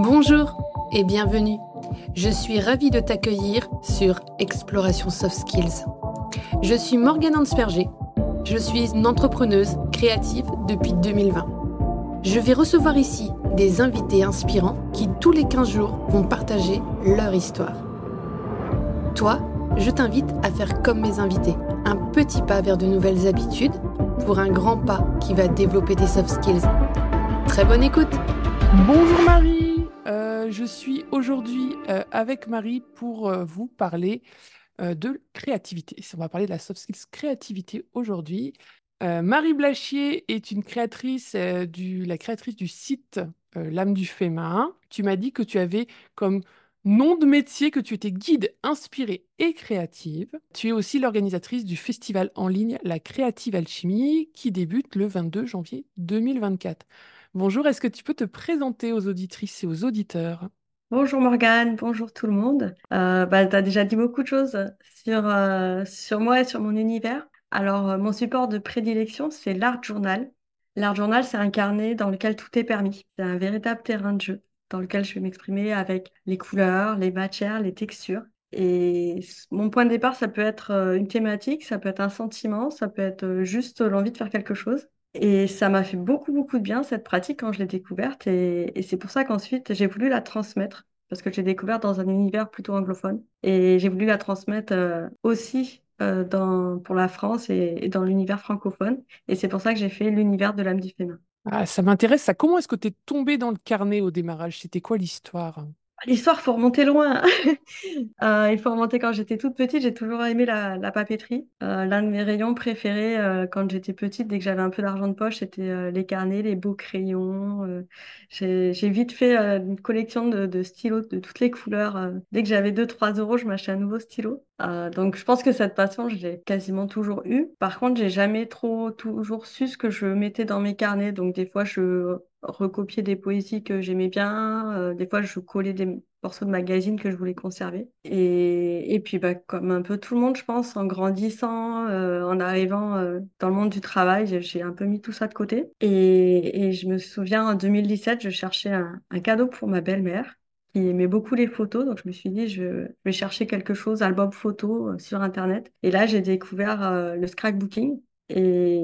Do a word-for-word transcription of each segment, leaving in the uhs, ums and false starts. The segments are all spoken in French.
Bonjour et bienvenue. Je suis ravie de t'accueillir sur Exploration Soft Skills. Je suis Morgane Hornsperger. Je suis une entrepreneuse créative depuis deux mille vingt. Je vais recevoir ici des invités inspirants qui, tous les quinze jours, vont partager leur histoire. Toi, je t'invite à faire comme mes invités, un petit pas vers de nouvelles habitudes pour un grand pas qui va développer tes soft skills. Très bonne écoute. Bonjour Marie, euh, je suis aujourd'hui euh, avec Marie pour euh, vous parler euh, de créativité. On va parler de la soft skills créativité aujourd'hui. Euh, Marie Blachier est une créatrice, euh, du, la créatrice du site euh, L'âme du fait main. Tu m'as dit que tu avais comme nom de métier que tu étais guide inspirée et créative. Tu es aussi l'organisatrice du festival en ligne La Créativ'Alchimie qui débute le vingt-deux janvier deux mille vingt-quatre. Bonjour, est-ce que tu peux te présenter aux auditrices et aux auditeurs ? Bonjour Morgane, bonjour tout le monde. Euh, bah, tu as déjà dit beaucoup de choses sur, euh, sur moi et sur mon univers. Alors, euh, mon support de prédilection, c'est l'Art Journal. L'Art Journal, c'est un carnet dans lequel tout est permis. C'est un véritable terrain de jeu dans lequel je vais m'exprimer avec les couleurs, les matières, les textures. Et mon point de départ, ça peut être une thématique, ça peut être un sentiment, ça peut être juste l'envie de faire quelque chose. Et ça m'a fait beaucoup, beaucoup de bien, cette pratique, quand je l'ai découverte. Et, et c'est pour ça qu'ensuite, j'ai voulu la transmettre, parce que je l'ai découverte dans un univers plutôt anglophone. Et j'ai voulu la transmettre euh, aussi euh, dans, pour la France et, et dans l'univers francophone. Et c'est pour ça que j'ai fait l'univers de l'âme du fait main. Ah, ça m'intéresse, ça. Comment est-ce que tu es tombée dans le carnet au démarrage ? C'était quoi l'histoire ? L'histoire, il faut remonter loin. euh, il faut remonter quand j'étais toute petite. J'ai toujours aimé la, la papeterie. Euh, l'un de mes rayons préférés euh, quand j'étais petite, dès que j'avais un peu d'argent de poche, c'était euh, les carnets, les beaux crayons. Euh, j'ai, j'ai vite fait euh, une collection de, de stylos de toutes les couleurs. Euh, dès que j'avais deux trois euros, je m'achetais un nouveau stylo. Euh, donc je pense que cette passion, je l'ai quasiment toujours eue. Par contre, j'ai jamais trop toujours su ce que je mettais dans mes carnets. Donc des fois, je recopier des poésies que j'aimais bien, euh, des fois je collais des morceaux de magazines que je voulais conserver. Et, et puis bah, comme un peu tout le monde, je pense, en grandissant, euh, en arrivant euh, dans le monde du travail, j'ai, j'ai un peu mis tout ça de côté. Et, et je me souviens, en deux mille dix-sept, je cherchais un, un cadeau pour ma belle-mère qui aimait beaucoup les photos, donc je me suis dit je vais chercher quelque chose, album photo euh, sur internet. Et là j'ai découvert euh, le scrapbooking et...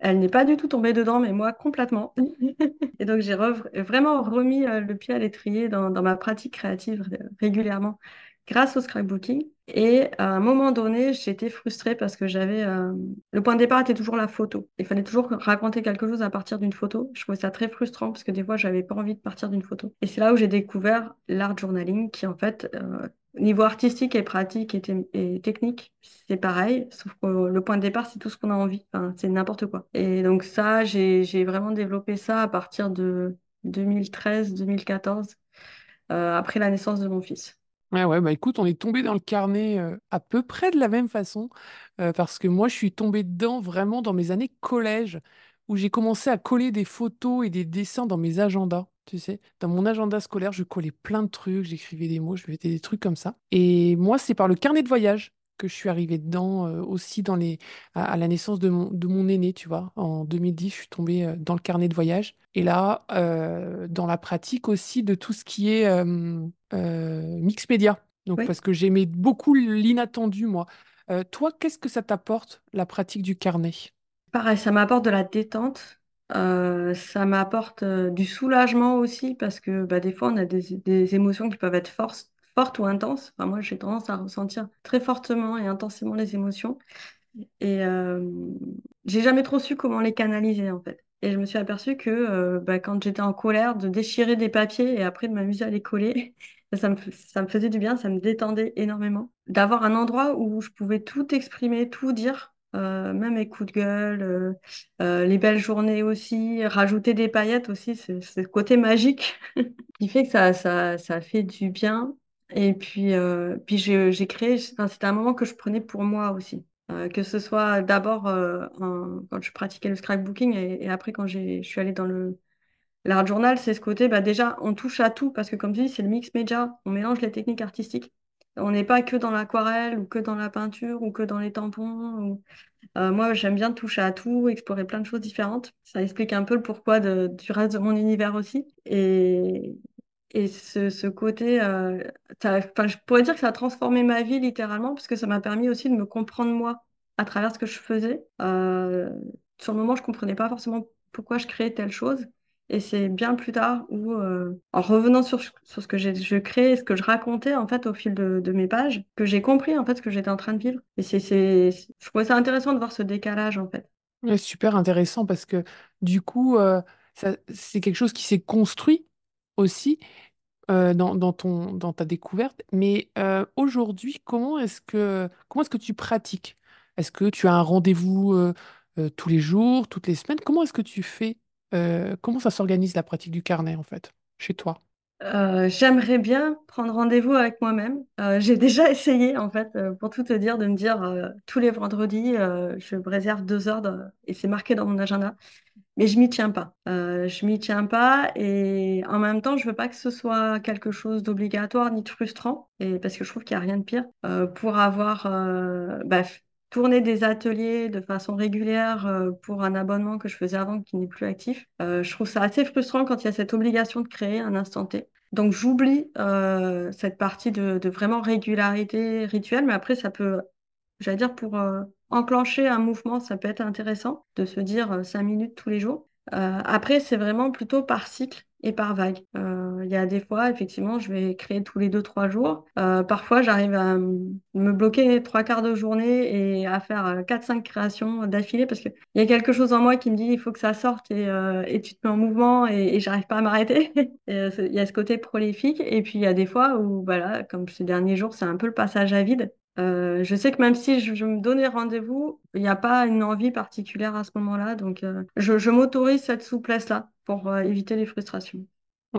Elle n'est pas du tout tombée dedans, mais moi, complètement. Et donc, j'ai re- vraiment remis euh, le pied à l'étrier dans, dans ma pratique créative euh, régulièrement grâce au scrapbooking. Et à un moment donné, j'étais frustrée parce que j'avais... Euh... Le point de départ était toujours la photo. Il fallait toujours raconter quelque chose à partir d'une photo. Je trouvais ça très frustrant parce que des fois, je n'avais pas envie de partir d'une photo. Et c'est là où j'ai découvert l'art journaling qui, en fait... Euh... Niveau artistique et pratique et, t- et technique, c'est pareil, sauf que le point de départ, c'est tout ce qu'on a envie, enfin, c'est n'importe quoi. Et donc ça, j'ai, j'ai vraiment développé ça à partir de deux mille treize deux mille quatorze, euh, après la naissance de mon fils. Ouais, ouais, bah écoute, on est tombé dans le carnet euh, à peu près de la même façon, euh, parce que moi, je suis tombée dedans vraiment dans mes années collège, où j'ai commencé à coller des photos et des dessins dans mes agendas. Tu sais, dans mon agenda scolaire, je collais plein de trucs, j'écrivais des mots, je mettais des trucs comme ça. Et moi, c'est par le carnet de voyage que je suis arrivée dedans, euh, aussi dans les, à, à la naissance de mon, de mon aîné, tu vois. En deux mille dix, je suis tombée dans le carnet de voyage. Et là, euh, dans la pratique aussi de tout ce qui est euh, euh, mix média. Donc, oui. Parce que j'aimais beaucoup l'inattendu, moi. Euh, toi, qu'est-ce que ça t'apporte, la pratique du carnet ? Pareil, ça m'apporte de la détente. Euh, ça m'apporte euh, du soulagement aussi parce que bah, des fois on a des, des émotions qui peuvent être for- fortes ou intenses. Enfin, moi j'ai tendance à ressentir très fortement et intensément les émotions et euh, j'ai jamais trop su comment les canaliser en fait. Et je me suis aperçue que euh, bah, quand j'étais en colère, de déchirer des papiers et après de m'amuser à les coller, ça me, ça me faisait du bien, ça me détendait énormément. D'avoir un endroit où je pouvais tout exprimer, tout dire. Euh, même mes coups de gueule, euh, euh, les belles journées aussi, rajouter des paillettes aussi, c'est ce côté magique qui fait que ça, ça, ça fait du bien. Et puis, euh, puis j'ai, j'ai créé, c'était un moment que je prenais pour moi aussi. Euh, que ce soit d'abord euh, en, quand je pratiquais le scrapbooking et, et après quand j'ai, je suis allée dans le l'art journal, c'est ce côté, bah déjà on touche à tout parce que comme tu dis, c'est le mix média, on mélange les techniques artistiques. On n'est pas que dans l'aquarelle ou que dans la peinture ou que dans les tampons. Ou... Euh, moi, j'aime bien toucher à tout, explorer plein de choses différentes. Ça explique un peu le pourquoi de, du reste de mon univers aussi. Et, Et ce, ce côté, euh, ça, enfin, je pourrais dire que ça a transformé ma vie littéralement, parce que ça m'a permis aussi de me comprendre moi à travers ce que je faisais. Euh, sur le moment, je comprenais pas forcément pourquoi je créais telle chose. Et c'est bien plus tard où, euh, en revenant sur, sur ce que j'ai, je créais, ce que je racontais en fait au fil de, de mes pages, que j'ai compris en fait ce que j'étais en train de vivre. Et c'est, c'est, c'est- je trouvais ça intéressant de voir ce décalage en fait. Ouais, super intéressant parce que du coup, euh, ça, c'est quelque chose qui s'est construit aussi euh, dans, dans ton, dans ta découverte. Mais euh, aujourd'hui, comment est-ce que, comment est-ce que tu pratiques? Est-ce que tu as un rendez-vous euh, euh, tous les jours, toutes les semaines? Comment est-ce que tu fais? Euh, comment ça s'organise la pratique du carnet en fait, chez toi? Euh, j'aimerais bien prendre rendez-vous avec moi-même. Euh, j'ai déjà essayé, en fait, euh, pour tout te dire, de me dire euh, tous les vendredis, euh, je me réserve deux heures de- et c'est marqué dans mon agenda. Mais je m'y tiens pas. Euh, je m'y tiens pas et en même temps, je veux pas que ce soit quelque chose d'obligatoire ni de frustrant. Et parce que je trouve qu'il y a rien de pire euh, pour avoir euh, bah, f- tourné des ateliers de façon régulière euh, pour un abonnement que je faisais avant qui n'est plus actif. Euh, je trouve ça assez frustrant quand il y a cette obligation de créer un instant T. Donc j'oublie euh, cette partie de, de vraiment régularité rituelle, mais après ça peut j'allais dire pour euh, enclencher un mouvement, ça peut être intéressant de se dire euh, cinq minutes tous les jours. Euh, après, c'est vraiment plutôt par cycle et par vague. Euh, Il y a des fois, effectivement, je vais créer tous les deux, trois jours. Euh, parfois, j'arrive à m- me bloquer trois quarts de journée et à faire euh, quatre, cinq créations d'affilée parce qu'il y a quelque chose en moi qui me dit il faut que ça sorte et, euh, et tu te mets en mouvement et, et j'arrive pas à m'arrêter. Et, euh, c'est- Il y a ce côté prolifique. Et puis, il y a des fois où, voilà, comme ces derniers jours, c'est un peu le passage à vide. Euh, je sais que même si je, je me donnais rendez-vous, il n'y a pas une envie particulière à ce moment-là. Donc, euh, je, je m'autorise cette souplesse-là pour euh, éviter les frustrations.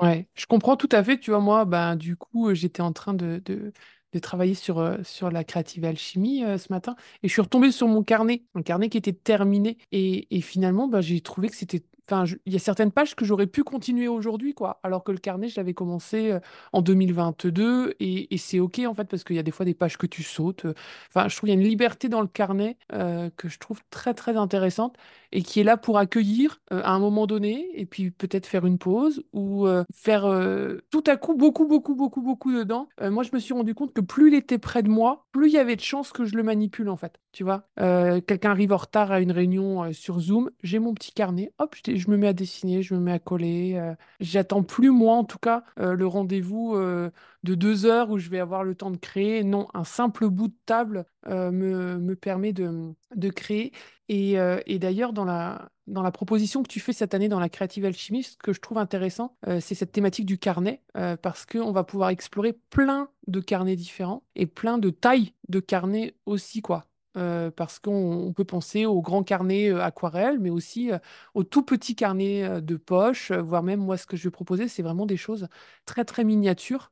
Ouais, je comprends tout à fait. Tu vois, moi, ben, du coup, euh, j'étais en train de, de, de travailler sur, euh, sur la Créativ'Alchimie euh, ce matin et je suis retombée sur mon carnet, un carnet qui était terminé. Et, et finalement, ben, j'ai trouvé que c'était. Enfin, je- il y a certaines pages que j'aurais pu continuer aujourd'hui, quoi. Alors que le carnet, je l'avais commencé euh, en deux mille vingt-deux et, et c'est OK, en fait, parce qu'il y a des fois des pages que tu sautes. euh. Enfin, je trouve qu'il y a une liberté dans le carnet euh, que je trouve très, très intéressante et qui est là pour accueillir euh, à un moment donné, et puis peut-être faire une pause ou euh, faire euh, tout à coup beaucoup, beaucoup, beaucoup, beaucoup dedans. Euh, moi, je me suis rendu compte que plus il était près de moi, plus il y avait de chances que je le manipule, en fait. Tu vois, Euh, quelqu'un arrive en retard à une réunion euh, sur Zoom, j'ai mon petit carnet, hop, je, je me mets à dessiner, je me mets à coller. euh, J'attends plus, moi, en tout cas, euh, le rendez-vous euh, de deux heures où je vais avoir le temps de créer. Non, un simple bout de table euh, me, me permet de, de créer. Et, euh, et d'ailleurs, dans la, dans la proposition que tu fais cette année dans la Créative Alchimie, ce que je trouve intéressant, euh, c'est cette thématique du carnet, euh, parce qu'on va pouvoir explorer plein de carnets différents et plein de tailles de carnets aussi, quoi. Euh, parce qu'on on peut penser au grand carnet euh, aquarelle, mais aussi euh, au tout petit carnet euh, de poche, euh, voire même moi, ce que je vais proposer, c'est vraiment des choses très, très miniatures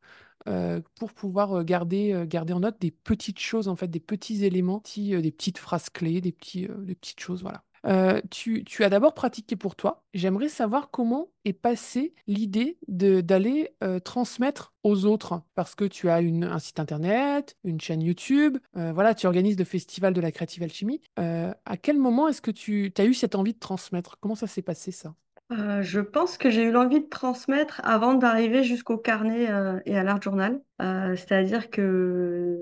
euh, pour pouvoir euh, garder, euh, garder en note des petites choses, en fait, des petits éléments, petits, euh, des petites phrases clés, des petits, euh, des petites choses, voilà. Euh, tu, tu as d'abord pratiqué pour toi. J'aimerais savoir comment est passée l'idée de d'aller euh, transmettre aux autres, parce que tu as une, un site internet, une chaîne YouTube, euh, voilà, tu organises le festival de la Créative Alchimie. Euh, à quel moment est-ce que tu as eu cette envie de transmettre? Comment ça s'est passé, ça? Euh, je pense que j'ai eu l'envie de transmettre avant d'arriver jusqu'au carnet euh, et à l'art journal. Euh, c'est-à-dire que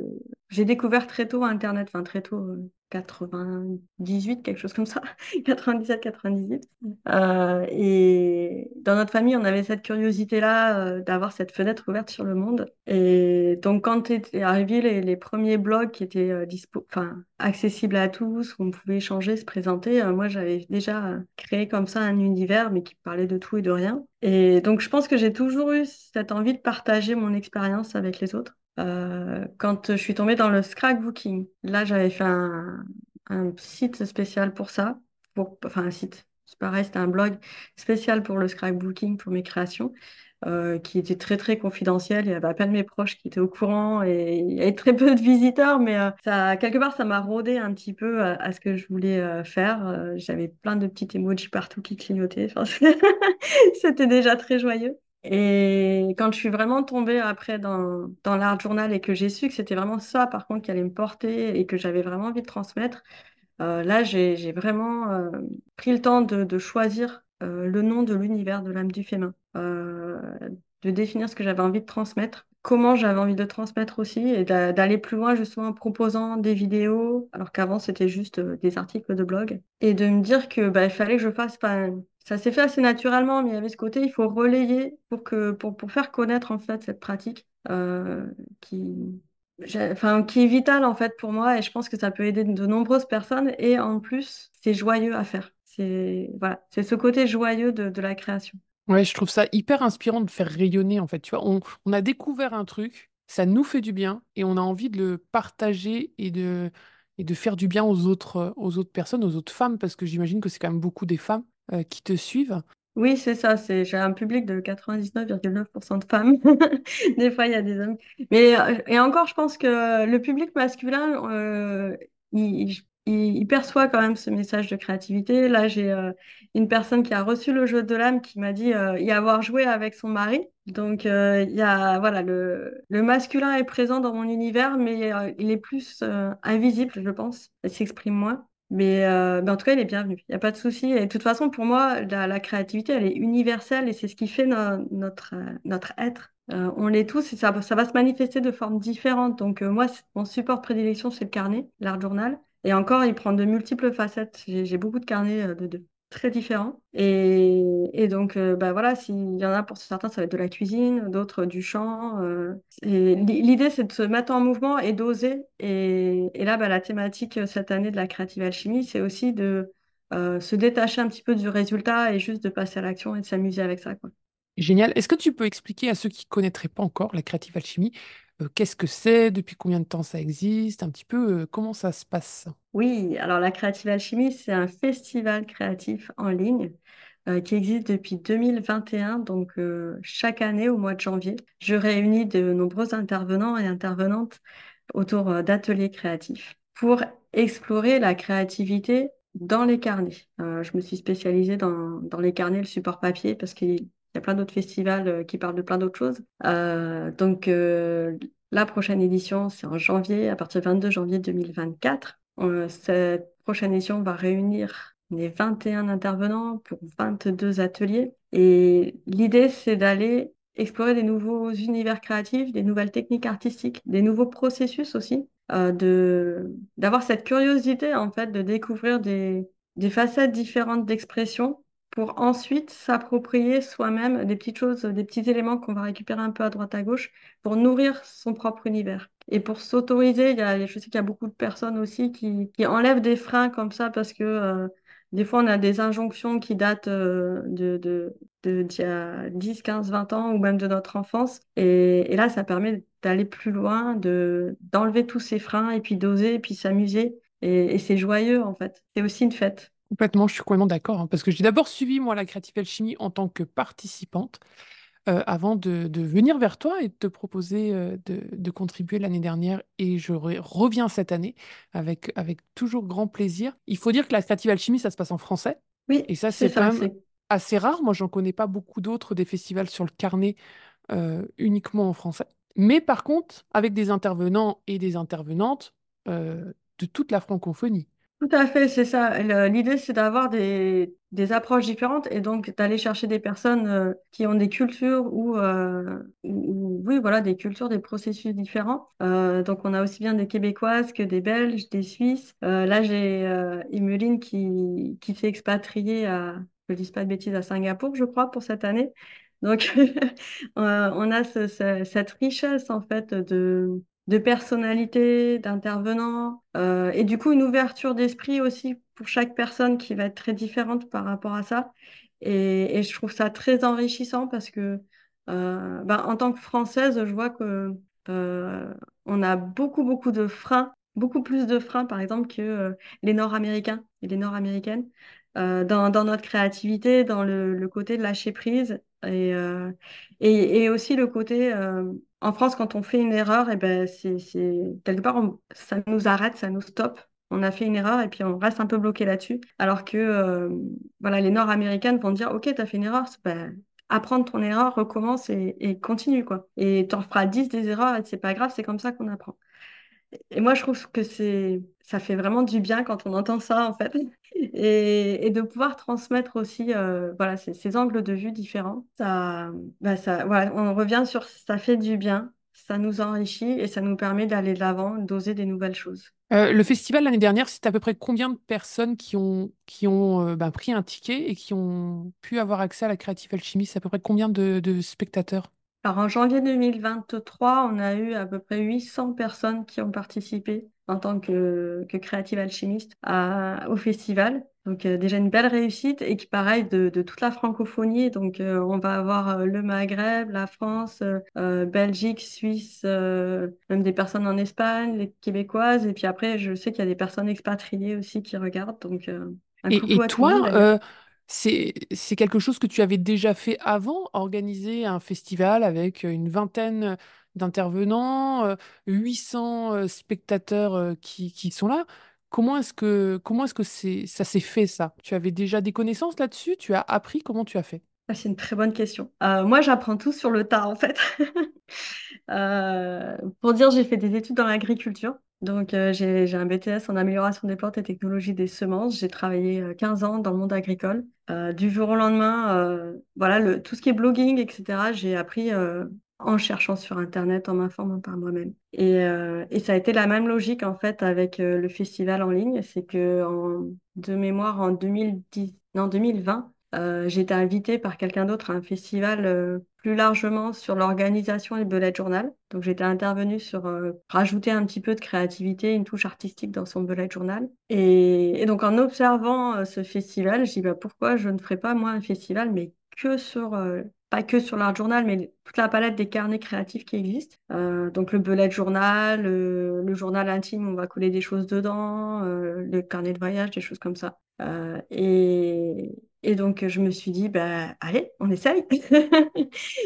j'ai découvert très tôt Internet, enfin très tôt, euh, quatre-vingt-dix-huit, quelque chose comme ça, quatre-vingt-dix-sept, quatre-vingt-dix-huit. Euh, et dans notre famille, on avait cette curiosité-là euh, d'avoir cette fenêtre ouverte sur le monde. Et donc, quand étaient arrivés les, les premiers blogs qui étaient euh, dispo, enfin, accessibles à tous, où on pouvait échanger, se présenter, euh, moi, j'avais déjà euh, créé comme ça un univers, mais qui parlait de tout et de rien. Et donc, je pense que j'ai toujours eu cette envie de partager mon expérience avec les autres. Euh, quand je suis tombée dans le scrapbooking, là, j'avais fait un, un site spécial pour ça. Pour, enfin, un site, c'est pareil, c'était un blog spécial pour le scrapbooking, pour mes créations, euh, qui était très, très confidentiel. Il y avait à peine mes proches qui étaient au courant et il y avait très peu de visiteurs, mais euh, ça, quelque part, ça m'a rodé un petit peu à, à ce que je voulais euh, faire. Euh, j'avais plein de petites emojis partout qui clignotaient. Enfin, c'est- c'était déjà très joyeux. Et quand je suis vraiment tombée après dans, dans l'art journal et que j'ai su que c'était vraiment ça, par contre, qui allait me porter et que j'avais vraiment envie de transmettre, euh, là, j'ai, j'ai vraiment euh, pris le temps de, de choisir euh, le nom de l'univers de l'âme du fait main. Euh, de définir ce que j'avais envie de transmettre, comment j'avais envie de transmettre aussi, et d'aller plus loin justement en proposant des vidéos, alors qu'avant c'était juste des articles de blog, et de me dire que bah, il fallait que je fasse, pas... ça s'est fait assez naturellement, mais il y avait ce côté, il faut relayer pour, que, pour, pour faire connaître en fait cette pratique euh, qui... Enfin, qui est vital en fait pour moi, et je pense que ça peut aider de nombreuses personnes, et en plus c'est joyeux à faire, c'est voilà, c'est ce côté joyeux de, de la création. Ouais, je trouve ça hyper inspirant de faire rayonner en fait, tu vois, on, on a découvert un truc, ça nous fait du bien et on a envie de le partager et de, et de faire du bien aux autres, aux autres personnes, aux autres femmes, parce que j'imagine que c'est quand même beaucoup des femmes euh, qui te suivent. Oui, c'est ça. C'est... J'ai un public de quatre-vingt-dix-neuf virgule neuf pour cent de femmes. Des fois, il y a des hommes. Mais, et encore, je pense que le public masculin, euh, il, il, il perçoit quand même ce message de créativité. Là, j'ai euh, une personne qui a reçu le jeu de l'âme qui m'a dit euh, y avoir joué avec son mari. Donc, euh, il y a, voilà, le, le masculin est présent dans mon univers, mais euh, il est plus euh, invisible, je pense. Il s'exprime moins. Mais, euh, mais en tout cas, il est bienvenu. Il n'y a pas de souci. Et de toute façon, pour moi, la, la créativité, elle est universelle et c'est ce qui fait no, notre, euh, notre être. Euh, on l'est tous et ça, ça va se manifester de formes différentes. Donc euh, moi, mon support prédilection, c'est le carnet, l'art journal. Et encore, il prend de multiples facettes. J'ai, j'ai beaucoup de carnets euh, de, de très différents. Et, et donc, euh, bah voilà, s'il y en a pour certains, ça va être de la cuisine, d'autres euh, du chant. Euh, et l'idée, c'est de se mettre en mouvement et d'oser. Et, et là, bah, la thématique cette année de la Créativ'Alchimie, c'est aussi de euh, se détacher un petit peu du résultat et juste de passer à l'action et de s'amuser avec ça, quoi. Génial. Est-ce que tu peux expliquer à ceux qui ne connaîtraient pas encore la Créativ'Alchimie, euh, qu'est-ce que c'est, depuis combien de temps ça existe, un petit peu, euh, comment ça se passe? Oui, alors la Créativ'Alchimie, c'est un festival créatif en ligne euh, qui existe depuis deux mille vingt et un, donc euh, chaque année au mois de janvier. Je réunis de nombreux intervenants et intervenantes autour euh, d'ateliers créatifs pour explorer la créativité dans les carnets. Euh, je me suis spécialisée dans, dans les carnets, le support papier, parce qu'il il y a plein d'autres festivals qui parlent de plein d'autres choses. Euh, donc, euh, la prochaine édition, c'est en janvier, à partir du vingt-deux janvier deux mille vingt-quatre. Euh, cette prochaine édition va réunir les vingt et un intervenants pour vingt-deux ateliers. Et l'idée, c'est d'aller explorer des nouveaux univers créatifs, des nouvelles techniques artistiques, des nouveaux processus aussi, euh, de, d'avoir cette curiosité, en fait, de découvrir des, des facettes différentes d'expression, pour ensuite s'approprier soi-même des petites choses, des petits éléments qu'on va récupérer un peu à droite à gauche pour nourrir son propre univers. Et pour s'autoriser, il y a, je sais qu'il y a beaucoup de personnes aussi qui, qui enlèvent des freins comme ça parce que euh, des fois on a des injonctions qui datent euh, de, de, de, d'il y a dix, quinze, vingt ans ou même de notre enfance. Et, et là, ça permet d'aller plus loin, de, d'enlever tous ces freins et puis d'oser et puis s'amuser. Et, et c'est joyeux en fait. C'est aussi une fête. Complètement, je suis complètement d'accord, hein, parce que j'ai d'abord suivi, moi, la Créativ'Alchimie en tant que participante, euh, avant de, de venir vers toi et de te proposer euh, de, de contribuer l'année dernière, et je re- reviens cette année avec, avec toujours grand plaisir. Il faut dire que la Créativ'Alchimie, ça se passe en français, oui, et ça, c'est, c'est quand ça, même c'est... assez rare. Moi, j'en connais pas beaucoup d'autres, des festivals sur le carnet euh, uniquement en français. Mais par contre, avec des intervenants et des intervenantes euh, de toute la francophonie. Tout à fait, c'est ça. Le, l'idée, c'est d'avoir des, des approches différentes et donc d'aller chercher des personnes euh, qui ont des cultures ou, euh, ou, oui, voilà, des cultures, des processus différents. Euh, donc, on a aussi bien des Québécoises que des Belges, des Suisses. Euh, là, j'ai euh, Emeline qui, qui s'est expatriée à, je ne dis pas de bêtises, à Singapour, je crois, pour cette année. Donc, on a ce, ce, cette richesse, en fait, de... de personnalité, d'intervenants, euh, et du coup une ouverture d'esprit aussi pour chaque personne qui va être très différente par rapport à ça. Et, et je trouve ça très enrichissant parce que euh, ben, en tant que Française, je vois que euh, on a beaucoup, beaucoup de freins, beaucoup plus de freins par exemple que euh, les Nord-Américains et les Nord-Américaines euh, dans, dans notre créativité, dans le, le côté de lâcher prise et, euh, et, et aussi le côté... Euh, En France, quand on fait une erreur, eh ben, c'est, c'est... quelque part, on... ça nous arrête, ça nous stoppe. On a fait une erreur et puis on reste un peu bloqué là-dessus. Alors que euh, voilà, les Nord-Américaines vont dire « Ok, t'as fait une erreur, ben, apprendre ton erreur, recommence et, et continue. » quoi. Et t'en feras dix des erreurs et c'est pas grave, c'est comme ça qu'on apprend. Et moi, je trouve que c'est, ça fait vraiment du bien quand on entend ça, en fait. Et, et de pouvoir transmettre aussi euh, voilà, ces, ces angles de vue différents. Ça, bah ça, voilà, on revient sur ça fait du bien, ça nous enrichit et ça nous permet d'aller de l'avant, d'oser des nouvelles choses. Euh, le festival l'année dernière, c'était à peu près combien de personnes qui ont, qui ont euh, ben, pris un ticket et qui ont pu avoir accès à la Créativ'Alchimie? C'est à peu près combien de, de spectateurs? Alors en janvier deux mille vingt-trois, on a eu à peu près huit cents personnes qui ont participé en tant que, que créative alchimiste à, au festival. Donc euh, déjà une belle réussite et qui pareil de, de toute la francophonie. Donc euh, on va avoir euh, le Maghreb, la France, euh, Belgique, Suisse, euh, même des personnes en Espagne, les Québécoises. Et puis après, je sais qu'il y a des personnes expatriées aussi qui regardent. Donc euh, un Et, coucou et à tout le monde toi, d'ailleurs. euh, c'est, c'est quelque chose que tu avais déjà fait avant, organiser un festival avec une vingtaine d'intervenants, euh, huit cents euh, spectateurs euh, qui, qui sont là. Comment est-ce que, comment est-ce que c'est, ça s'est fait, ça? Tu avais déjà des connaissances là-dessus? Tu as appris? Comment tu as fait? Ah, c'est une très bonne question. Euh, moi, j'apprends tout sur le tas, en fait. Euh, pour dire, j'ai fait des études dans l'agriculture. Donc, euh, j'ai, j'ai un B T S en amélioration des plantes et technologie des semences. J'ai travaillé euh, quinze ans dans le monde agricole. Euh, du jour au lendemain, euh, voilà, le, tout ce qui est blogging, et cetera, j'ai appris euh, en cherchant sur Internet, en m'informant par moi-même. Et, euh, et ça a été la même logique, en fait, avec euh, le festival en ligne. C'est que, en, de mémoire, en deux mille dix, non, deux mille vingt, Euh, j'ai été invitée par quelqu'un d'autre à un festival euh, plus largement sur l'organisation et le bullet journal. Donc j'étais intervenue sur euh, rajouter un petit peu de créativité, une touche artistique dans son bullet journal. Et, et donc en observant euh, ce festival, je dis bah, pourquoi je ne ferais pas moi un festival, mais que sur euh, pas que sur l'art journal, mais toute la palette des carnets créatifs qui existent. Euh, donc le bullet journal, le, le journal intime, on va coller des choses dedans, euh, le carnet de voyage, des choses comme ça. Euh, et Et donc, je me suis dit, bah, allez, on essaye.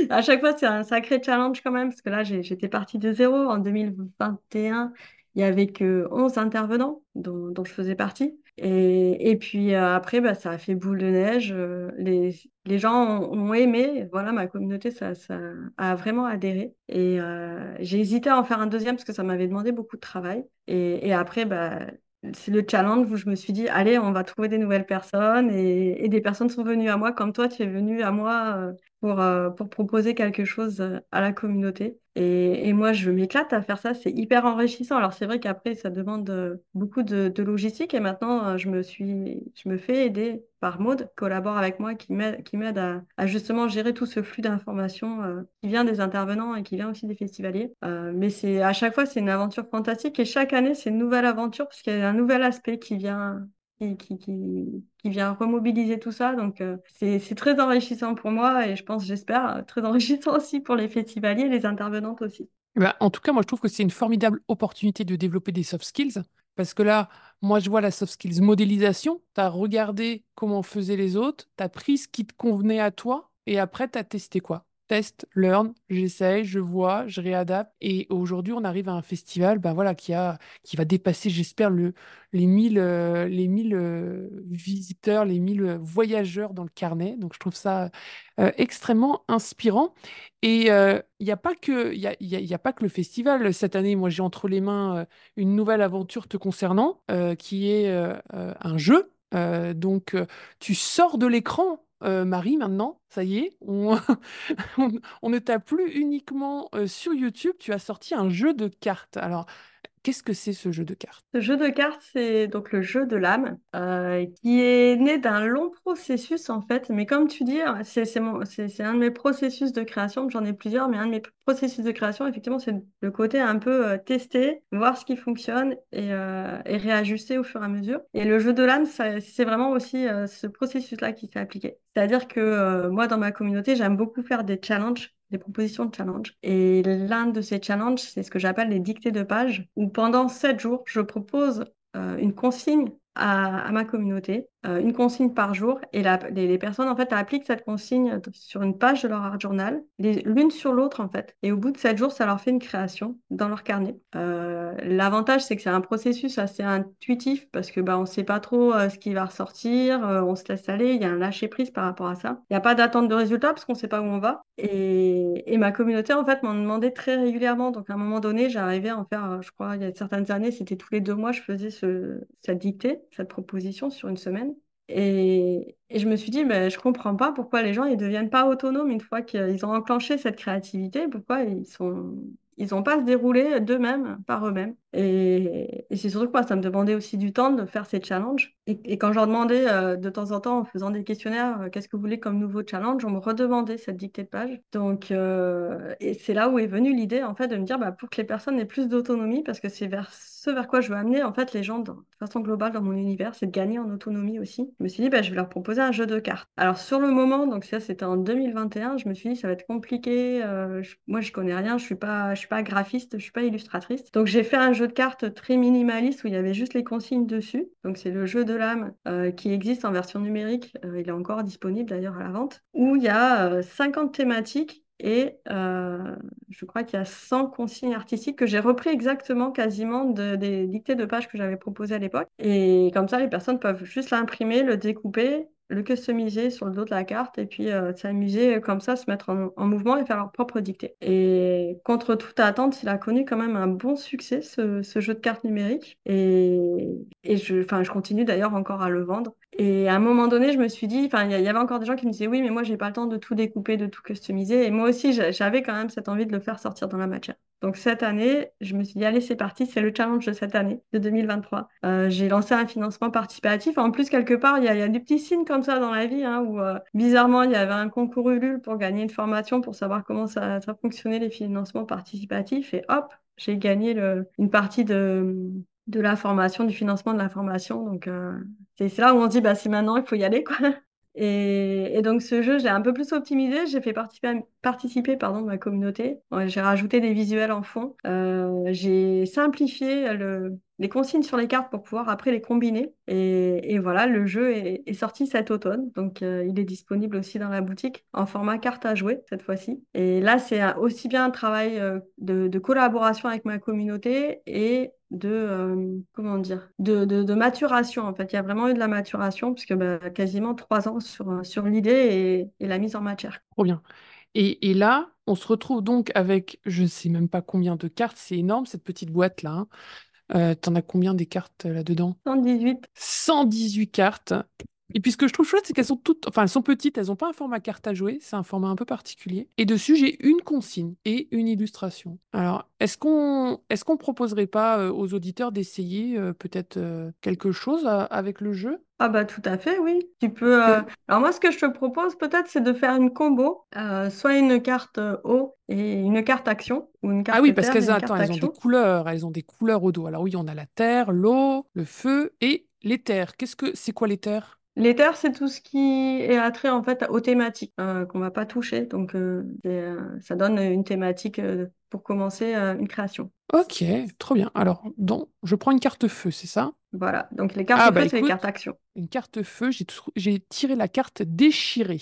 À chaque fois, c'est un sacré challenge quand même, parce que là, j'ai- j'étais partie de zéro. En deux mille vingt et un, il n'y avait que onze intervenants dont, dont je faisais partie. Et, et puis euh, après, bah, ça a fait boule de neige. euh, les, les gens ont, ont aimé. Voilà, ma communauté, ça, ça a vraiment adhéré. Et euh, j'ai hésité à en faire un deuxième, parce que ça m'avait demandé beaucoup de travail. Et, et après, bah, c'est le challenge où je me suis dit, allez, on va trouver des nouvelles personnes. Et, et des personnes sont venues à moi, comme toi, tu es venue à moi euh, pour, euh, pour proposer quelque chose euh, à la communauté. Et, et moi, je m'éclate à faire ça. C'est hyper enrichissant. Alors, c'est vrai qu'après, ça demande euh, beaucoup de, de logistique. Et maintenant, euh, je me suis, je me fais aider par Maud, collabore avec moi, qui m'aide, qui m'aide à, à justement gérer tout ce flux d'informations euh, qui vient des intervenants et qui vient aussi des festivaliers. Euh, mais c'est, à chaque fois, c'est une aventure fantastique. Et chaque année, c'est une nouvelle aventure parce qu'il y a un nouvel aspect qui vient, qui, qui, qui, qui vient remobiliser tout ça. Donc, euh, c'est, c'est très enrichissant pour moi et je pense, j'espère, très enrichissant aussi pour les festivaliers et les intervenantes aussi. Bah, en tout cas, moi, je trouve que c'est une formidable opportunité de développer des soft skills. Parce que là, moi, je vois la soft skills modélisation. Tu as regardé comment faisaient les autres, tu as pris ce qui te convenait à toi, et après, tu as testé quoi? Test, learn, j'essaye, je vois, je réadapte. Et aujourd'hui, on arrive à un festival ben voilà, qui a, qui va dépasser, j'espère, le, les mille, euh, les mille euh, visiteurs, les mille euh, voyageurs dans le carnet. Donc, je trouve ça euh, extrêmement inspirant. Et euh, il n'y a pas que, il y a, il y a- il y a pas que le festival. Cette année, moi, j'ai entre les mains euh, une nouvelle aventure te concernant, euh, qui est euh, euh, un jeu. Euh, donc, euh, tu sors de l'écran, euh, Marie, maintenant. Ça y est, on, on, on ne t'a plus uniquement euh, sur YouTube. Tu as sorti un jeu de cartes. Alors, qu'est-ce que c'est ce jeu de cartes? Ce jeu de cartes, c'est donc le jeu de l'âme, euh, qui est né d'un long processus en fait. Mais comme tu dis, c'est c'est mon- c'est- c'est un de mes processus de création. J'en ai plusieurs, mais un de mes processus de création, effectivement, c'est le côté un peu euh, tester, voir ce qui fonctionne et, euh, et réajuster au fur et à mesure. Et le jeu de l'âme, ça- c'est vraiment aussi euh, ce processus-là qui s'est appliqué. C'est-à-dire que euh, moi, dans ma communauté, j'aime beaucoup faire des challenges, des propositions de challenge. Et l'un de ces challenges, c'est ce que j'appelle les dictées de page, où pendant sept jours, je propose euh, une consigne à, à ma communauté euh, une consigne par jour. Et la, les, les personnes, en fait, appliquent cette consigne sur une page de leur art journal, l'une sur l'autre, en fait. Et au bout de sept jours, ça leur fait une création dans leur carnet. Euh, l'avantage, c'est que c'est un processus assez intuitif parce que bah, on ne sait pas trop euh, ce qui va ressortir, euh, on se laisse aller, il y a un lâcher-prise par rapport à ça. Il n'y a pas d'attente de résultat parce qu'on ne sait pas où on va. Et, et ma communauté, en fait, m'en demandait très régulièrement. Donc, à un moment donné, j'arrivais à en faire, je crois, il y a certaines années, c'était tous les deux mois, je faisais ce, cette dictée, cette proposition sur une semaine. Et, et je me suis dit, mais je ne comprends pas pourquoi les gens ne deviennent pas autonomes une fois qu'ils ont enclenché cette créativité, pourquoi ils sont... ils n'ont pas à se dérouler d'eux-mêmes, par eux-mêmes. Et, et c'est surtout que moi, ça me demandait aussi du temps de faire ces challenges. Et, et quand j'en demandais euh, de temps en temps, en faisant des questionnaires, euh, qu'est-ce que vous voulez comme nouveau challenge, on me redemandait cette dictée de page. Donc, euh, et c'est là où est venue l'idée, en fait, de me dire, bah, pour que les personnes aient plus d'autonomie, parce que c'est vers ce vers quoi je veux amener, en fait, les gens, dans, de façon globale, dans mon univers, c'est de gagner en autonomie aussi. Je me suis dit, bah, je vais leur proposer un jeu de cartes. Alors, sur le moment, donc ça, c'était en deux mille vingt et un, je me suis dit, ça va être compliqué. Euh, je, moi, je connais rien, je suis pas... Je suis pas graphiste, je suis pas illustratrice. Donc j'ai fait un jeu de cartes très minimaliste où il y avait juste les consignes dessus. Donc c'est le jeu de l'âme euh, qui existe en version numérique. Euh, il est encore disponible d'ailleurs à la vente. Où il y a euh, cinquante thématiques et euh, je crois qu'il y a cent consignes artistiques que j'ai repris exactement quasiment de, des dictées de pages que j'avais proposées à l'époque. Et comme ça, les personnes peuvent juste l'imprimer, le découper, le customiser sur le dos de la carte et puis euh, s'amuser comme ça, se mettre en, en mouvement et faire leur propre dictée. Et contre toute attente, il a connu quand même un bon succès, ce, ce jeu de cartes numérique. Et, et je, je continue d'ailleurs encore à le vendre. Et à un moment donné, je me suis dit, enfin, il y, y avait encore des gens qui me disaient, oui, mais moi, j'ai pas le temps de tout découper, de tout customiser. Et moi aussi, j'avais quand même cette envie de le faire sortir dans la matière. Donc cette année, je me suis dit, allez, c'est parti, c'est le challenge de cette année, de deux mille vingt-trois. Euh, j'ai lancé un financement participatif. En plus, quelque part, il y a, y a des petits signes comme ça dans la vie, hein, où euh, bizarrement, il y avait un concours Ulule pour gagner une formation, pour savoir comment ça, ça fonctionnait, les financements participatifs. Et hop, j'ai gagné le, une partie de, de la formation, du financement de la formation. Donc euh, c'est, c'est là où on se dit, bah, c'est maintenant, il faut y aller, quoi. Et, et donc ce jeu, j'ai un peu plus optimisé, j'ai fait participer, participer pardon, ma communauté, j'ai rajouté des visuels en fond, euh, j'ai simplifié le, les consignes sur les cartes pour pouvoir après les combiner. Et, et voilà, le jeu est, est sorti cet automne, donc euh, il est disponible aussi dans la boutique en format carte à jouer cette fois-ci. Et là, c'est un, aussi bien un travail euh, de, de collaboration avec ma communauté et... de euh, comment dire de, de, de maturation, en fait. Il y a vraiment eu de la maturation puisque bah, quasiment trois ans sur, sur l'idée et, et la mise en matière. Trop bien. Et, et là, on se retrouve donc avec, je ne sais même pas combien de cartes, c'est énorme cette petite boîte-là. Hein. Euh, t'en as combien des cartes là-dedans ? cent dix-huit. cent dix-huit cartes. Et puis ce que je trouve chouette, c'est qu'elles sont toutes, enfin elles sont petites, elles n'ont pas un format carte à jouer, c'est un format un peu particulier. Et dessus, j'ai une consigne et une illustration. Alors, est-ce qu'on est-ce qu'on proposerait pas aux auditeurs d'essayer euh, peut-être euh, quelque chose euh, avec le jeu ? Ah bah tout à fait, oui. Tu peux. Euh... Alors moi, ce que je te propose peut-être, c'est de faire une combo, euh, soit une carte eau et une carte action, ou une carte. Ah oui, parce qu'elles attends, elles ont des couleurs, elles ont des couleurs au dos. Alors oui, on a la terre, l'eau, le feu et l'éther. Qu'est-ce que c'est quoi l'éther ? L'éther, c'est tout ce qui est attrait en fait aux thématiques euh, qu'on ne va pas toucher. Donc, euh, euh, ça donne une thématique euh, pour commencer euh, une création. Ok, trop bien. Alors, donc, je prends une carte feu, c'est ça ? Voilà, donc les cartes ah, feu, bah, c'est écoute, les cartes action. Une carte feu, j'ai, j'ai tiré la carte déchirée.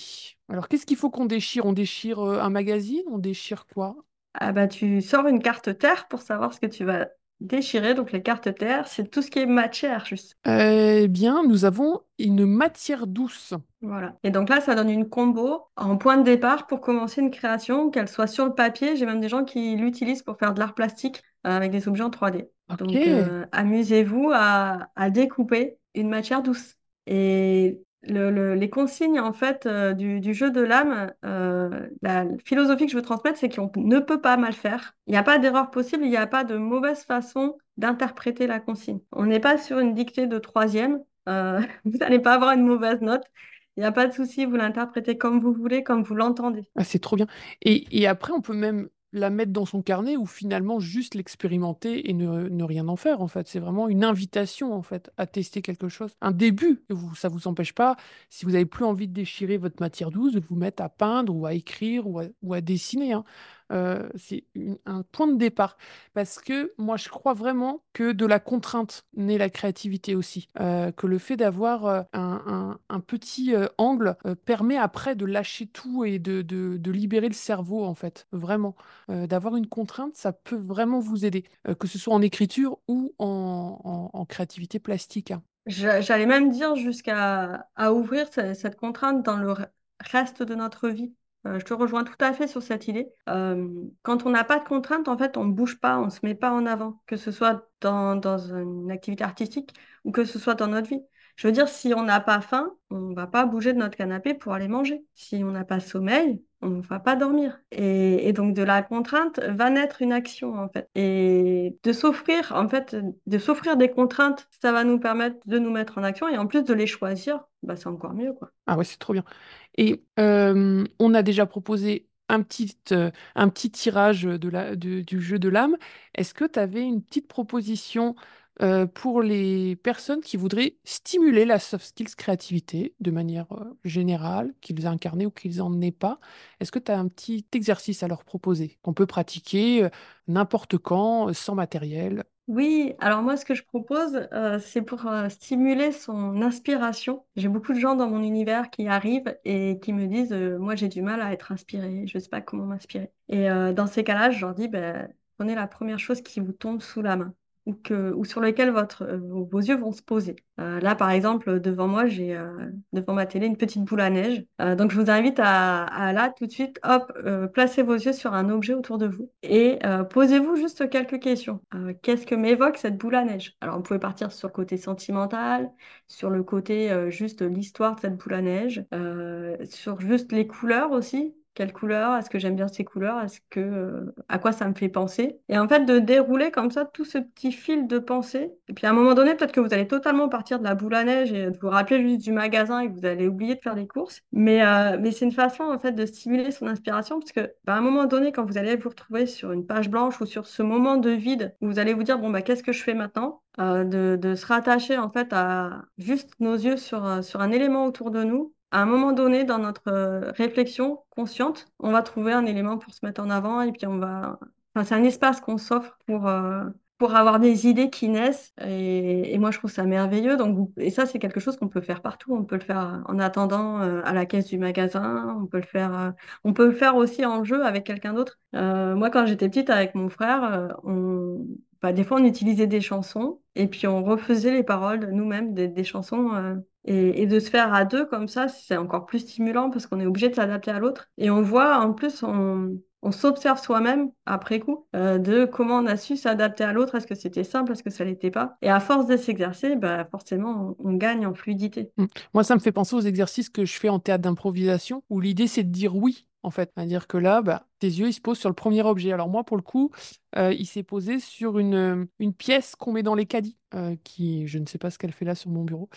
Alors, qu'est-ce qu'il faut qu'on déchire ? On déchire euh, un magazine ? On déchire quoi ? Ah bah, tu sors une carte terre pour savoir ce que tu vas déchirer. Donc, les cartes terre, c'est tout ce qui est matière, juste. Eh bien, nous avons... une matière douce. Voilà. Et donc là, ça donne une combo en point de départ pour commencer une création, qu'elle soit sur le papier. J'ai même des gens qui l'utilisent pour faire de l'art plastique avec des objets en trois D. Okay. Donc, euh, amusez-vous à, à découper une matière douce. Et le, le, les consignes, en fait, euh, du, du jeu de l'âme, euh, la philosophie que je veux transmettre, c'est qu'on ne peut pas mal faire. Il n'y a pas d'erreur possible, il n'y a pas de mauvaise façon d'interpréter la consigne. On n'est pas sur une dictée de troisième. Euh, vous n'allez pas avoir une mauvaise note. Il n'y a pas de souci, vous l'interprétez comme vous voulez, comme vous l'entendez. Ah, c'est trop bien. Et, et après, on peut même la mettre dans son carnet ou finalement juste l'expérimenter et ne, ne rien en faire, en fait. C'est vraiment une invitation, en fait, à tester quelque chose. Un début, vous, ça ne vous empêche pas, si vous n'avez plus envie de déchirer votre matière douce, de vous mettre à peindre ou à écrire ou à, ou à dessiner. Hein. euh, c'est une, un point de départ. Parce que moi, je crois vraiment que de la contrainte naît la créativité aussi. Euh, que le fait d'avoir euh, un, un, un petit euh, angle euh, permet après de lâcher tout et de, de, de libérer le cerveau, en fait. Vraiment. Euh, d'avoir une contrainte, ça peut vraiment vous aider. Euh, que ce soit en écriture ou en, en, en créativité plastique. Hein. J'allais même dire jusqu'à à ouvrir cette, cette contrainte dans le reste de notre vie. Euh, je te rejoins tout à fait sur cette idée. Euh, quand on n'a pas de contrainte, en fait, on ne bouge pas, on ne se met pas en avant, que ce soit dans, dans une activité artistique ou que ce soit dans notre vie. Je veux dire, si on n'a pas faim, on ne va pas bouger de notre canapé pour aller manger. Si on n'a pas sommeil, on ne va pas dormir. Et, et donc, de la contrainte va naître une action, en fait. Et de s'offrir, en fait, de s'offrir des contraintes, ça va nous permettre de nous mettre en action. Et en plus de les choisir, bah, c'est encore mieux, quoi. Ah ouais, c'est trop bien. Et euh, on a déjà proposé un petit, euh, un petit tirage de la, de, du jeu de l'âme. Est-ce que tu avais une petite proposition Euh, pour les personnes qui voudraient stimuler la soft skills créativité de manière euh, générale, qu'ils aient incarné ou qu'ils n'en aient pas, est-ce que tu as un petit exercice à leur proposer qu'on peut pratiquer euh, n'importe quand, euh, sans matériel? Oui, alors moi ce que je propose, euh, c'est pour euh, stimuler son inspiration. J'ai beaucoup de gens dans mon univers qui arrivent et qui me disent euh, « moi j'ai du mal à être inspirée, je ne sais pas comment m'inspirer ». Et euh, dans ces cas-là, je leur dis bah, « prenez la première chose qui vous tombe sous la main ». Ou, que, ou sur lequel votre, vos yeux vont se poser. Euh, là, par exemple, devant moi, j'ai euh, devant ma télé une petite boule à neige. Euh, donc, je vous invite à, à là, tout de suite, hop, euh, placez vos yeux sur un objet autour de vous et euh, posez-vous juste quelques questions. Euh, qu'est-ce que m'évoque cette boule à neige? Alors, vous pouvez partir sur le côté sentimental, sur le côté euh, juste l'histoire de cette boule à neige, euh, sur juste les couleurs aussi. Quelle couleur? Est-ce que j'aime bien ces couleurs? Est-ce que euh, à quoi ça me fait penser? Et en fait, de dérouler comme ça tout ce petit fil de pensée. Et puis à un moment donné, peut-être que vous allez totalement partir de la boule à neige et vous rappeler juste du magasin et que vous allez oublier de faire des courses. Mais, euh, mais c'est une façon en fait de stimuler son inspiration parce que bah, à un moment donné, quand vous allez vous retrouver sur une page blanche ou sur ce moment de vide où vous allez vous dire bon bah qu'est-ce que je fais maintenant? Euh, de, de se rattacher en fait à juste nos yeux sur, sur un élément autour de nous. À un moment donné, dans notre euh, réflexion consciente, on va trouver un élément pour se mettre en avant et puis on va. Enfin, c'est un espace qu'on s'offre pour, euh, pour avoir des idées qui naissent. Et, et moi, je trouve ça merveilleux. Donc, et ça, c'est quelque chose qu'on peut faire partout. On peut le faire en attendant euh, à la caisse du magasin. On peut le faire. Euh... On peut le faire aussi en jeu avec quelqu'un d'autre. Euh, moi, quand j'étais petite avec mon frère, euh, on. Bah, des fois, on utilisait des chansons et puis on refaisait les paroles nous-mêmes des, des chansons. Euh, et, et de se faire à deux comme ça, c'est encore plus stimulant parce qu'on est obligé de s'adapter à l'autre. Et on voit, en plus, on, on s'observe soi-même après coup euh, de comment on a su s'adapter à l'autre. Est-ce que c'était simple? Est-ce que ça ne l'était pas? Et à force de s'exercer, bah, forcément, on, on gagne en fluidité. Mmh. Moi, ça me fait penser aux exercices que je fais en théâtre d'improvisation où l'idée, c'est de dire oui. En fait, c'est-à-dire que là, bah, tes yeux, ils se posent sur le premier objet. Alors moi, pour le coup, euh, il s'est posé sur une, une pièce qu'on met dans les caddies, euh, qui, je ne sais pas ce qu'elle fait là sur mon bureau.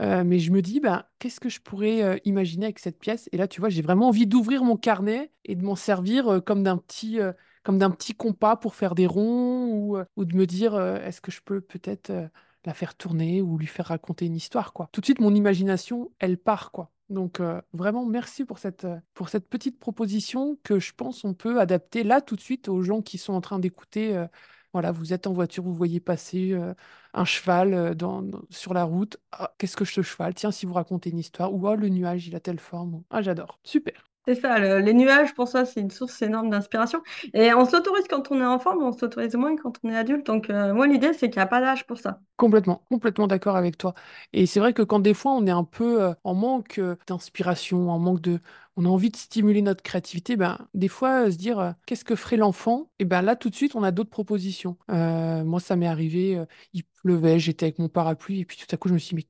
Euh, mais je me dis, bah, qu'est-ce que je pourrais euh, imaginer avec cette pièce? Et là, tu vois, j'ai vraiment envie d'ouvrir mon carnet et de m'en servir euh, comme d'un petit... Euh, comme d'un petit compas pour faire des ronds ou, euh, ou de me dire, euh, est-ce que je peux peut-être euh, la faire tourner ou lui faire raconter une histoire, quoi. Tout de suite, mon imagination, elle part, quoi. Donc, euh, vraiment, merci pour cette, pour cette petite proposition que je pense on peut adapter là tout de suite aux gens qui sont en train d'écouter. Euh, voilà, vous êtes en voiture, vous voyez passer euh, un cheval euh, dans, dans, sur la route. Ah, qu'est-ce que ce cheval? Tiens, si vous racontez une histoire. Ou oh, le nuage, il a telle forme. Ah, j'adore. Super. C'est ça, le, les nuages, pour ça, c'est une source énorme d'inspiration. Et on s'autorise quand on est enfant, mais on s'autorise moins quand on est adulte. Donc, euh, moi, l'idée, c'est qu'il n'y a pas d'âge pour ça. Complètement, complètement d'accord avec toi. Et c'est vrai que quand des fois, on est un peu euh, en manque euh, d'inspiration, en manque de... on a envie de stimuler notre créativité, ben, des fois, euh, se dire, euh, qu'est-ce que ferait l'enfant? Et ben là, tout de suite, on a d'autres propositions. Euh, moi, ça m'est arrivé, euh, il pleuvait, j'étais avec mon parapluie, et puis tout à coup, je me suis dit, mais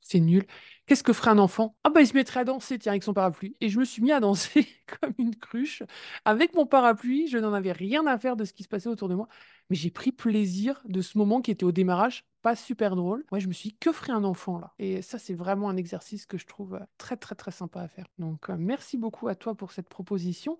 c'est nul. Qu'est-ce que ferait un enfant? Ah bah il se mettrait à danser, tiens, avec son parapluie. Et je me suis mis à danser comme une cruche. Avec mon parapluie, je n'en avais rien à faire de ce qui se passait autour de moi. Mais j'ai pris plaisir de ce moment qui était au démarrage, pas super drôle. Ouais, je me suis dit, que ferait un enfant là? Et ça, c'est vraiment un exercice que je trouve très, très, très sympa à faire. Donc, euh, merci beaucoup à toi pour cette proposition.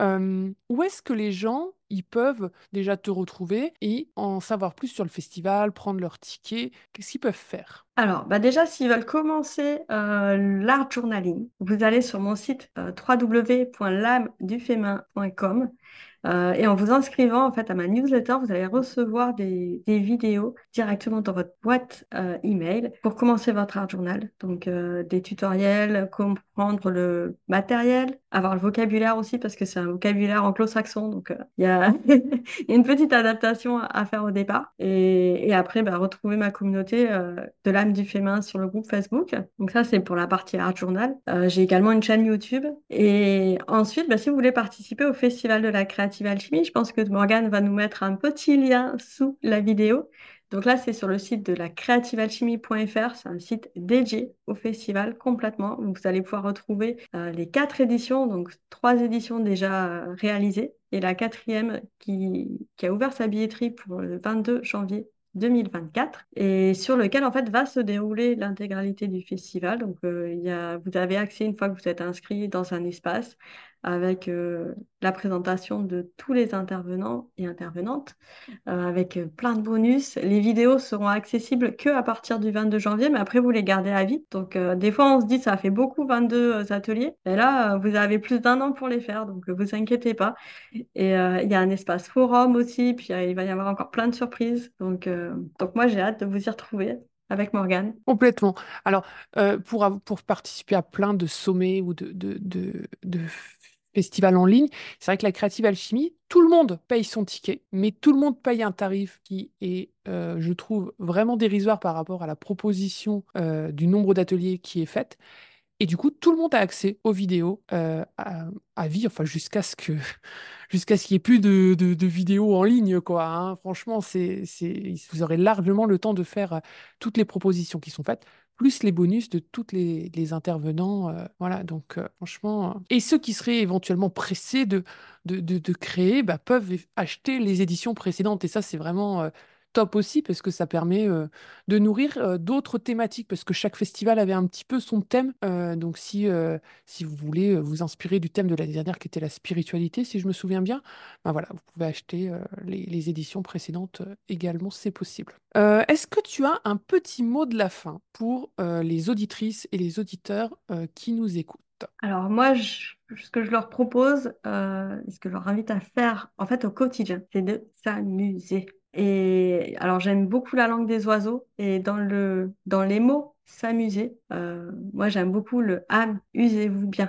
Euh, où est-ce que les gens, ils peuvent déjà te retrouver et en savoir plus sur le festival, prendre leur ticket? Qu'est-ce qu'ils peuvent faire? Alors, bah déjà, s'ils veulent commencer euh, l'art journaling, vous allez sur mon site euh, w w w point l'âme du fait main point com. Euh, et en vous inscrivant en fait à ma newsletter, vous allez recevoir des, des vidéos directement dans votre boîte euh, email pour commencer votre art journal. Donc euh, des tutoriels, comprendre le matériel, avoir le vocabulaire aussi parce que c'est un vocabulaire anglo-saxon, donc euh, il y a une petite adaptation à faire au départ. Et, et après, bah, retrouver ma communauté euh, de l'âme du fait main sur le groupe Facebook. Donc ça, c'est pour la partie art journal. Euh, j'ai également une chaîne YouTube. Et ensuite, bah, si vous voulez participer au Festival de la Créativ'Alchimie, je pense que Morgane va nous mettre un petit lien sous la vidéo. Donc là, c'est sur le site de la créativ'alchimie point fr. C'est un site dédié au festival complètement. Vous allez pouvoir retrouver euh, les quatre éditions, donc trois éditions déjà euh, réalisées, et la quatrième qui, qui a ouvert sa billetterie pour le vingt-deux janvier deux mille vingt-quatre, et sur lequel en fait va se dérouler l'intégralité du festival. Donc euh, il y a, vous avez accès une fois que vous êtes inscrit dans un espace avec euh, la présentation de tous les intervenants et intervenantes, euh, avec euh, plein de bonus. Les vidéos seront accessibles que à partir du vingt-deux janvier, mais après vous les gardez à vie. Donc euh, des fois on se dit ça fait beaucoup vingt-deux euh, ateliers, mais là euh, vous avez plus d'un an pour les faire, donc euh, vous inquiétez pas. Et euh, il y a un espace forum aussi, puis euh, il va y avoir encore plein de surprises. Donc euh, Donc moi j'ai hâte de vous y retrouver avec Morgane. Complètement. Alors euh, pour, pour participer à plein de sommets ou de, de, de, de festivals en ligne, c'est vrai que la Créativ'Alchimie, tout le monde paye son ticket, mais tout le monde paye un tarif qui est, euh, je trouve, vraiment dérisoire par rapport à la proposition euh, du nombre d'ateliers qui est faite. Et du coup, tout le monde a accès aux vidéos euh, à, à vie, enfin jusqu'à ce que jusqu'à ce qu'il n'y ait plus de, de, de vidéos en ligne, quoi. Hein. Franchement, c'est, c'est, vous aurez largement le temps de faire toutes les propositions qui sont faites, plus les bonus de tous les, les intervenants. Euh, voilà, donc euh, franchement... Euh... Et ceux qui seraient éventuellement pressés de, de, de, de créer bah, peuvent acheter les éditions précédentes. Et ça, c'est vraiment... Euh, top aussi parce que ça permet euh, de nourrir euh, d'autres thématiques parce que chaque festival avait un petit peu son thème. Euh, donc si, euh, si vous voulez vous inspirer du thème de l'année dernière qui était la spiritualité, si je me souviens bien, ben voilà, vous pouvez acheter euh, les, les éditions précédentes euh, également, c'est possible. Euh, est-ce que tu as un petit mot de la fin pour euh, les auditrices et les auditeurs euh, qui nous écoutent? Alors moi, je, ce que je leur propose, euh, ce que je leur invite à faire en fait au quotidien, c'est de s'amuser. Et alors j'aime beaucoup la langue des oiseaux et dans le dans les mots s'amuser. Euh, moi j'aime beaucoup le âme, usez-vous bien.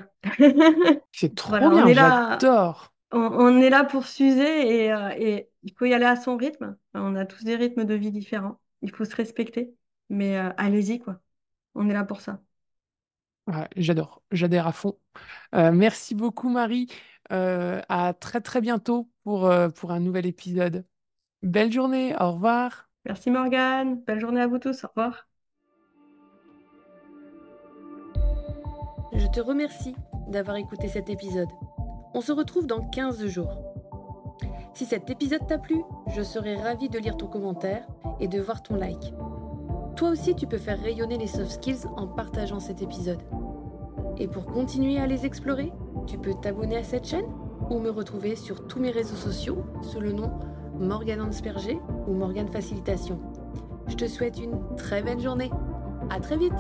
C'est trop voilà, bien, on est là, j'adore. On, on est là pour s'user et, euh, et il faut y aller à son rythme. On a tous des rythmes de vie différents. Il faut se respecter, mais euh, allez-y quoi. On est là pour ça. Ouais, j'adore, j'adhère à fond. Euh, merci beaucoup Marie. Euh, à très très bientôt pour euh, pour un nouvel épisode. Belle journée, au revoir. Merci Morgane, belle journée à vous tous, au revoir. Je te remercie d'avoir écouté cet épisode. On se retrouve dans quinze jours. Si cet épisode t'a plu, je serai ravie de lire ton commentaire et de voir ton like. Toi aussi, tu peux faire rayonner les soft skills en partageant cet épisode. Et pour continuer à les explorer, tu peux t'abonner à cette chaîne ou me retrouver sur tous mes réseaux sociaux sous le nom Morgane Hornsperger ou Morgane Facilitation. Je te souhaite une très belle journée. À très vite.